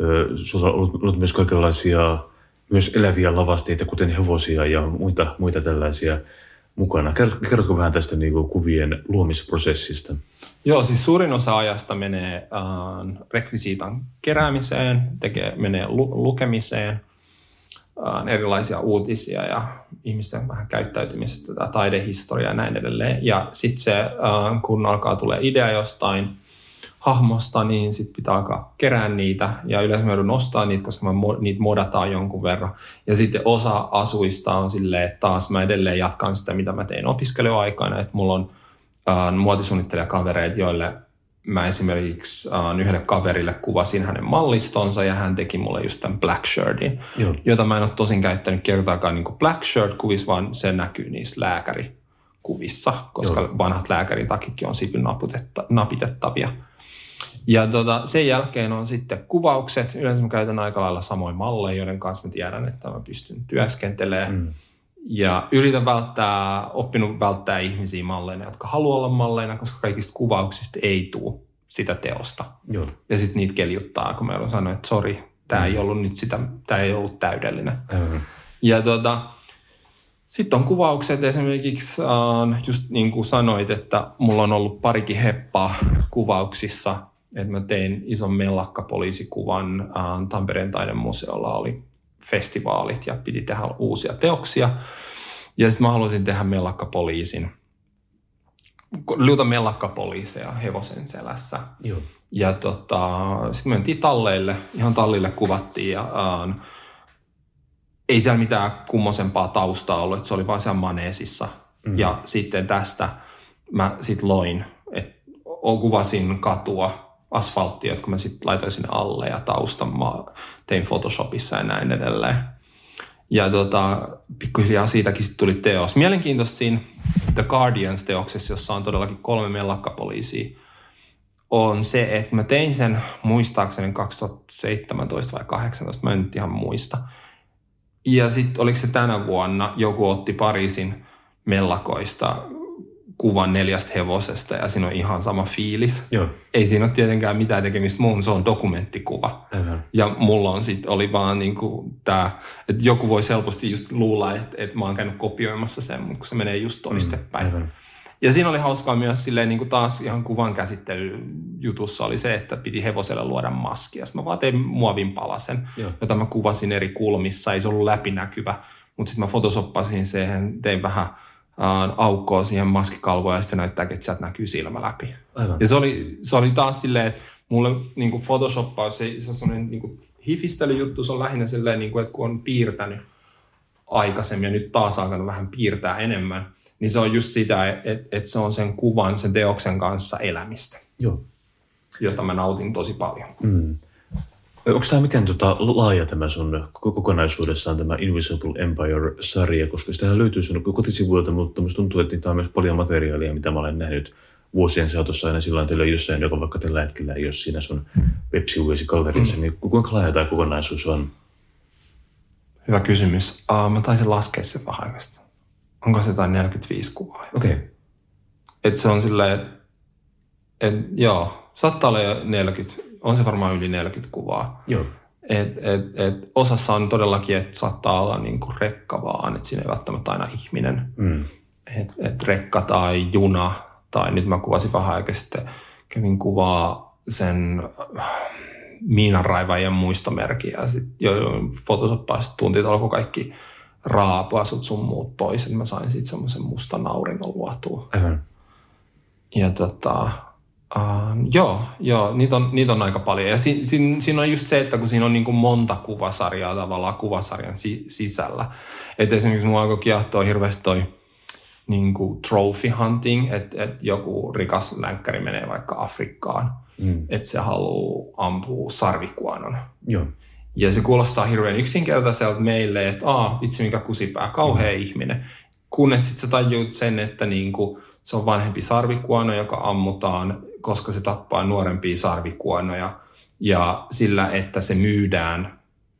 ö, sulla on ollut myös kaikenlaisia myös eläviä lavasteita, kuten hevosia ja muita, muita tällaisia mukana. Kerrotko, kerrotko vähän tästä niin kuin kuvien luomisprosessista? Joo, siis suurin osa ajasta menee äh, rekvisiitan keräämiseen, tekee, menee lu- lukemiseen, äh, erilaisia uutisia ja ihmisten vähän käyttäytymistä, tätä taidehistoriaa ja näin edelleen. Ja sitten se, äh, kun alkaa tulee idea jostain hahmosta, niin sitten pitää alkaa kerää niitä. Ja yleensä mä joudun nostaa niitä, koska mä mo- niitä modataan jonkun verran. Ja sitten osa asuista on silleen, että taas mä edelleen jatkan sitä, mitä mä tein opiskeluaikana, että mulla on muotisuunnittelijakavereita, joille mä esimerkiksi yhdelle kaverille kuvasin hänen mallistonsa ja hän teki mulle just tämän black shirtin, Joo. jota mä en ole tosin käyttänyt kertaakaan niin kuin black shirt-kuvissa, vaan se näkyy niissä lääkärikuvissa, koska Joo. vanhat lääkäritakitkin on sipin napitettavia. Ja tota, sen jälkeen on sitten kuvaukset. Yleensä mä käytän aika lailla samoin malleja, joiden kanssa mä tiedän, että mä pystyn työskentelemään. Mm. Ja yritän välttää, oppinut välttää ihmisiä malleina, jotka haluaa olla malleina, koska kaikista kuvauksista ei tule sitä teosta. Joo. Ja sitten niitä keljuttaa, kun mä olen sanonut, että sori, tämä mm. ei ollut nyt sitä, tämä ei ollut täydellinen. Mm. Ja tota, sitten on kuvaukset esimerkiksi, just niin kuin sanoit, että mulla on ollut parikin heppaa kuvauksissa, että mä tein ison mellakkapoliisikuvan Tampereen taidemuseolla oli festivaalit ja piti tehdä uusia teoksia. Ja sitten mä halusin tehdä mellakkapoliisin, liuta mellakkapoliiseja hevosen selässä. Joo. Ja tota, sitten me mentiin talleille, ihan tallille kuvattiin ja äh, ei siellä mitään kummosempaa taustaa ollut, että se oli vaan siellä maneesissa. Mm. Ja sitten tästä mä sit loin, että kuvasin katua, asfalttia, jotka mä sitten laitoin sinne alle ja taustan mä tein Photoshopissa ja näin edelleen. Ja tota, pikkuhiljaa siitäkin sitten tuli teos. Mielenkiintoista siinä The Guardians-teoksessa, jossa on todellakin kolme mellakkapoliisia, on se, että mä tein sen muistaakseni kaksituhattaseitsemäntoista vai kahdeksantoista, mä en nyt ihan muista. Ja sitten oliko se tänä vuonna, joku otti Pariisin mellakoista kuvan neljästä hevosesta ja siinä on ihan sama fiilis. Joo. Ei siinä ole tietenkään mitään tekemistä muuhun, se on dokumenttikuva. Aivan. Ja mulla on sit, oli vaan niinku tää, että joku voi helposti just luulla, että et mä oon käynyt kopioimassa sen, mutta kun se menee just toistepäin. Mm, ja siinä oli hauskaa myös silleen niinku taas ihan kuvan käsittelyjutussa oli se, että piti hevoselle luoda maski. Ja sit mä vaan tein muovin palasen, Joo. jota mä kuvasin eri kulmissa, ei se ollut läpinäkyvä, mutta sit mä photosoppasin siihen, tein vähän aukkoa siihen maskikalvoon ja sitten se näyttää, että sieltä näkyy silmä läpi. Aivan. Ja se oli, se oli taas silleen, että mulle niin kuin photoshoppaus, se, se on semmoinen niin hifistelyjuttu, se on lähinnä silleen, niin kuin, että kun on piirtänyt aikaisemmin ja nyt taas alkanut vähän piirtää enemmän, niin se on just sitä, että, että se on sen kuvan, sen teoksen kanssa elämistä, Joo. jota mä nautin tosi paljon. Mm. Onko tämä miten tota laaja tämä sun kokonaisuudessaan tämä Invisible Empire-sarja, koska sitä löytyy sun kotisivuilta, mutta musta tuntuu, että niitä on myös paljon materiaalia, mitä mä olen nähnyt vuosien saatossa aina silloin teillä jossain, joka vaikka tällä hetkellä ei ole siinä sun web-sivuisi kalterissa, niin kuinka laaja tämä kokonaisuus on? Hyvä kysymys. Uh, mä taisin laskea sen vähän aikaista. Onko se jotain neljäkymmentäviisi kuvaa? Okei. Okay. Että se on silleen, että et, joo, saattaa olla jo neljäkymmentä. On se varmaan yli neljäkymmentä kuvaa. Joo. Et, et, et osassa on todellakin, että saattaa olla niinku rekka vaan, että siinä ei välttämättä aina ihminen. Mm. Että et rekka tai juna, tai nyt mä kuvasin vähän aikaa sitten, kävin kuvaa sen miinanraivaajien muistomerkiä. Ja sitten photosoppaista tuntit alkoi kaikki raapuasut sun muut pois, että mä sain siitä semmoisen mustan auringon luotua. Aivan. Ja tota... Uh, joo, joo niitä on, niit on aika paljon. Ja si, si, siinä on just se, että kun siinä on niin kuin monta kuvasarjaa tavallaan kuvasarjan si, sisällä. Että esimerkiksi minua alkoi kiehtoa hirveästi toi niin kuin trophy hunting, että et joku rikas länkkäri menee vaikka Afrikkaan, mm. että se haluaa ampua sarvikuanon. Joo. Ja se kuulostaa hirveän yksinkertaiselta meille, että aah, vitsi mikä kusipää, kauhea mm. ihminen. Kunnes sitten sä tajuut sen, että niinku, se on vanhempi sarvikuono, joka ammutaan, koska se tappaa nuorempia sarvikuonoja. Ja sillä, että se myydään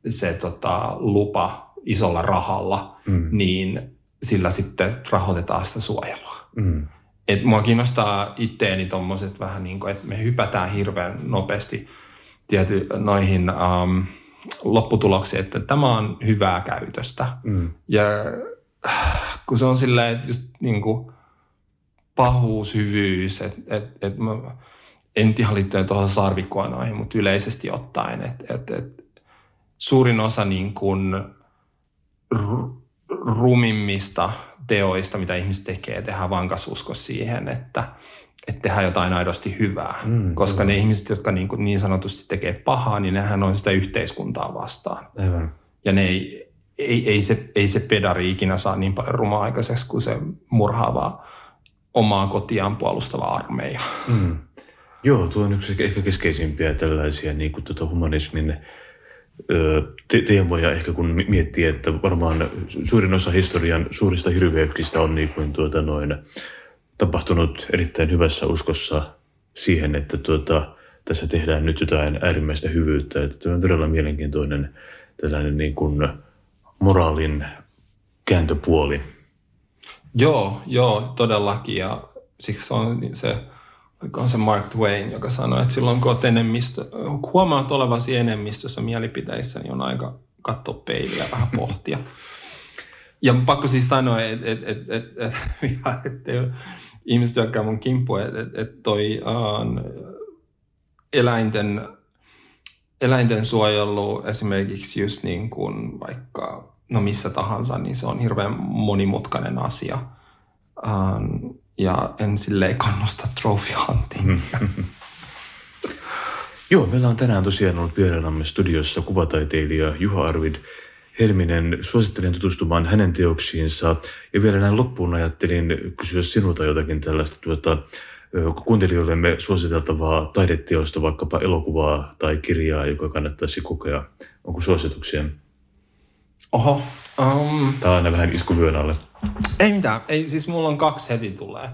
se tota, lupa isolla rahalla, mm. niin sillä sitten rahoitetaan sitä suojelua. Mm. Et mua kiinnostaa itteeni tommoset vähän niin kuin, että me hypätään hirveän nopeasti tiety noihin ähm, lopputuloksiin, että tämä on hyvää käytöstä. Mm. Ja kun se on silleen, että just niin kuin pahuus, hyvyys, että et, et en ihan liittyen tuohon sarvikuonoihin, mutta yleisesti ottaen, että et, et suurin osa niin kuin rumimmista teoista, mitä ihmiset tekee, tehdään vankas usko siihen, että et tehdään jotain aidosti hyvää. Mm, koska mm. ne ihmiset, jotka niin, kuin niin sanotusti tekee pahaa, niin nehän on sitä yhteiskuntaa vastaan. Aivan. Ja ne ei... Ei, ei, se, ei se pedari ikinä saa niin paljon ruma-aikaiseksi kuin se murhaava omaa kotiaan puolustava armeija. Mm. Joo, tuo on yksi ehkä keskeisimpiä tällaisia niin kuin tuota humanismin te- teemoja, ehkä kun miettii, että varmaan suurin osa historian suurista hirveyksistä on niin kuin tuota noin, tapahtunut erittäin hyvässä uskossa siihen, että tuota, tässä tehdään nyt jotain äärimmäistä hyvyyttä. Tämä on todella mielenkiintoinen tällainen niin kuin moraalin kääntöpuoli. Joo, joo, todellakin. Ja siksi on se, on se Mark Twain, joka sanoi, että silloin kun olet enemmistö, huomaat olevasi enemmistössä mielipiteissä, niin on aika katsoa peiliä vähän pohtia. Ja pakko siis sanoa, että et, et, et, et, et, et, ihmiset jotka mun kimppu, että et, et toi uh, eläinten... Eläinten suojelu esimerkiksi just niin kuin vaikka, no missä tahansa, niin se on hirveän monimutkainen asia. Ähm, ja en silleen kannusta trophy hunting. Joo, meillä on tänään tosiaan ollut vieraanamme studiossa kuvataiteilija Juha Arvid Helminen. Suosittelen tutustumaan hänen teoksiinsa. Ja vielä näin loppuun ajattelin kysyä sinulta jotakin tällaista tuota... kuuntelijoillemme suositeltavaa taideteosta, vaikkapa elokuvaa tai kirjaa, joka kannattaisi kokea. Onko suosituksia? Oho. Um, Tämä on aina vähän iskuvyön alle. Ei mitään. Ei, siis mulla on kaksi heti tulee.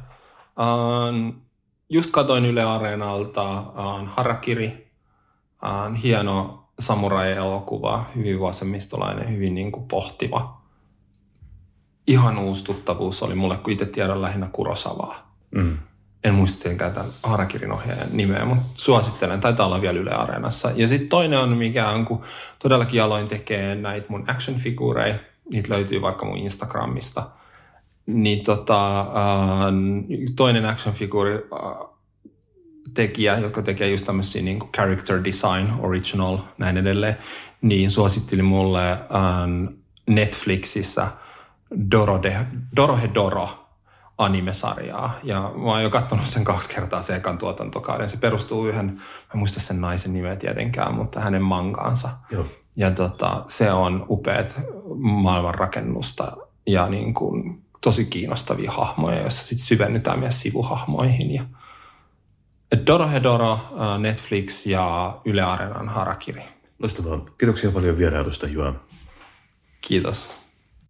Uh, just katoin Yle Areenalta uh, Harakiri. Uh, hieno samurai-elokuva, hyvin vasemmistolainen, hyvin niin kuin pohtiva. Ihan uusi tuttavuus oli mulle, kun itse tiedän lähinnä Kurosavaa. Mm. En muista tietenkään tämän Harakirin ohjaajan nimeä, mutta suosittelen. Taitaa olla vielä Yle Areenassa. Ja sitten toinen on, mikä on, kun todellakin aloin tekee näitä mun action-figuureja. Niitä löytyy vaikka mun Instagramista. Niin tota, toinen action-figuuritekijä, joka tekee just tämmöisiä niin kuin character design, original, näin edelleen, niin suositteli mulle Netflixissä Dorohedoro anime-sarjaa. Ja mä oon jo katsonut sen kaksi kertaa se ekan tuotantokauden. Se perustuu yhden, mä en muista sen naisen nimeä tietenkään, mutta hänen mangaansa. Joo. Ja tota, se on upeat maailmanrakennusta ja niin kuin tosi kiinnostavia hahmoja, joissa sitten syvennytään myös sivuhahmoihin. Ja Dorohedoro, Netflix ja Yle Areenan Harakiri. Loistavaa. Kiitoksia paljon vierailusta, Juha. Kiitos.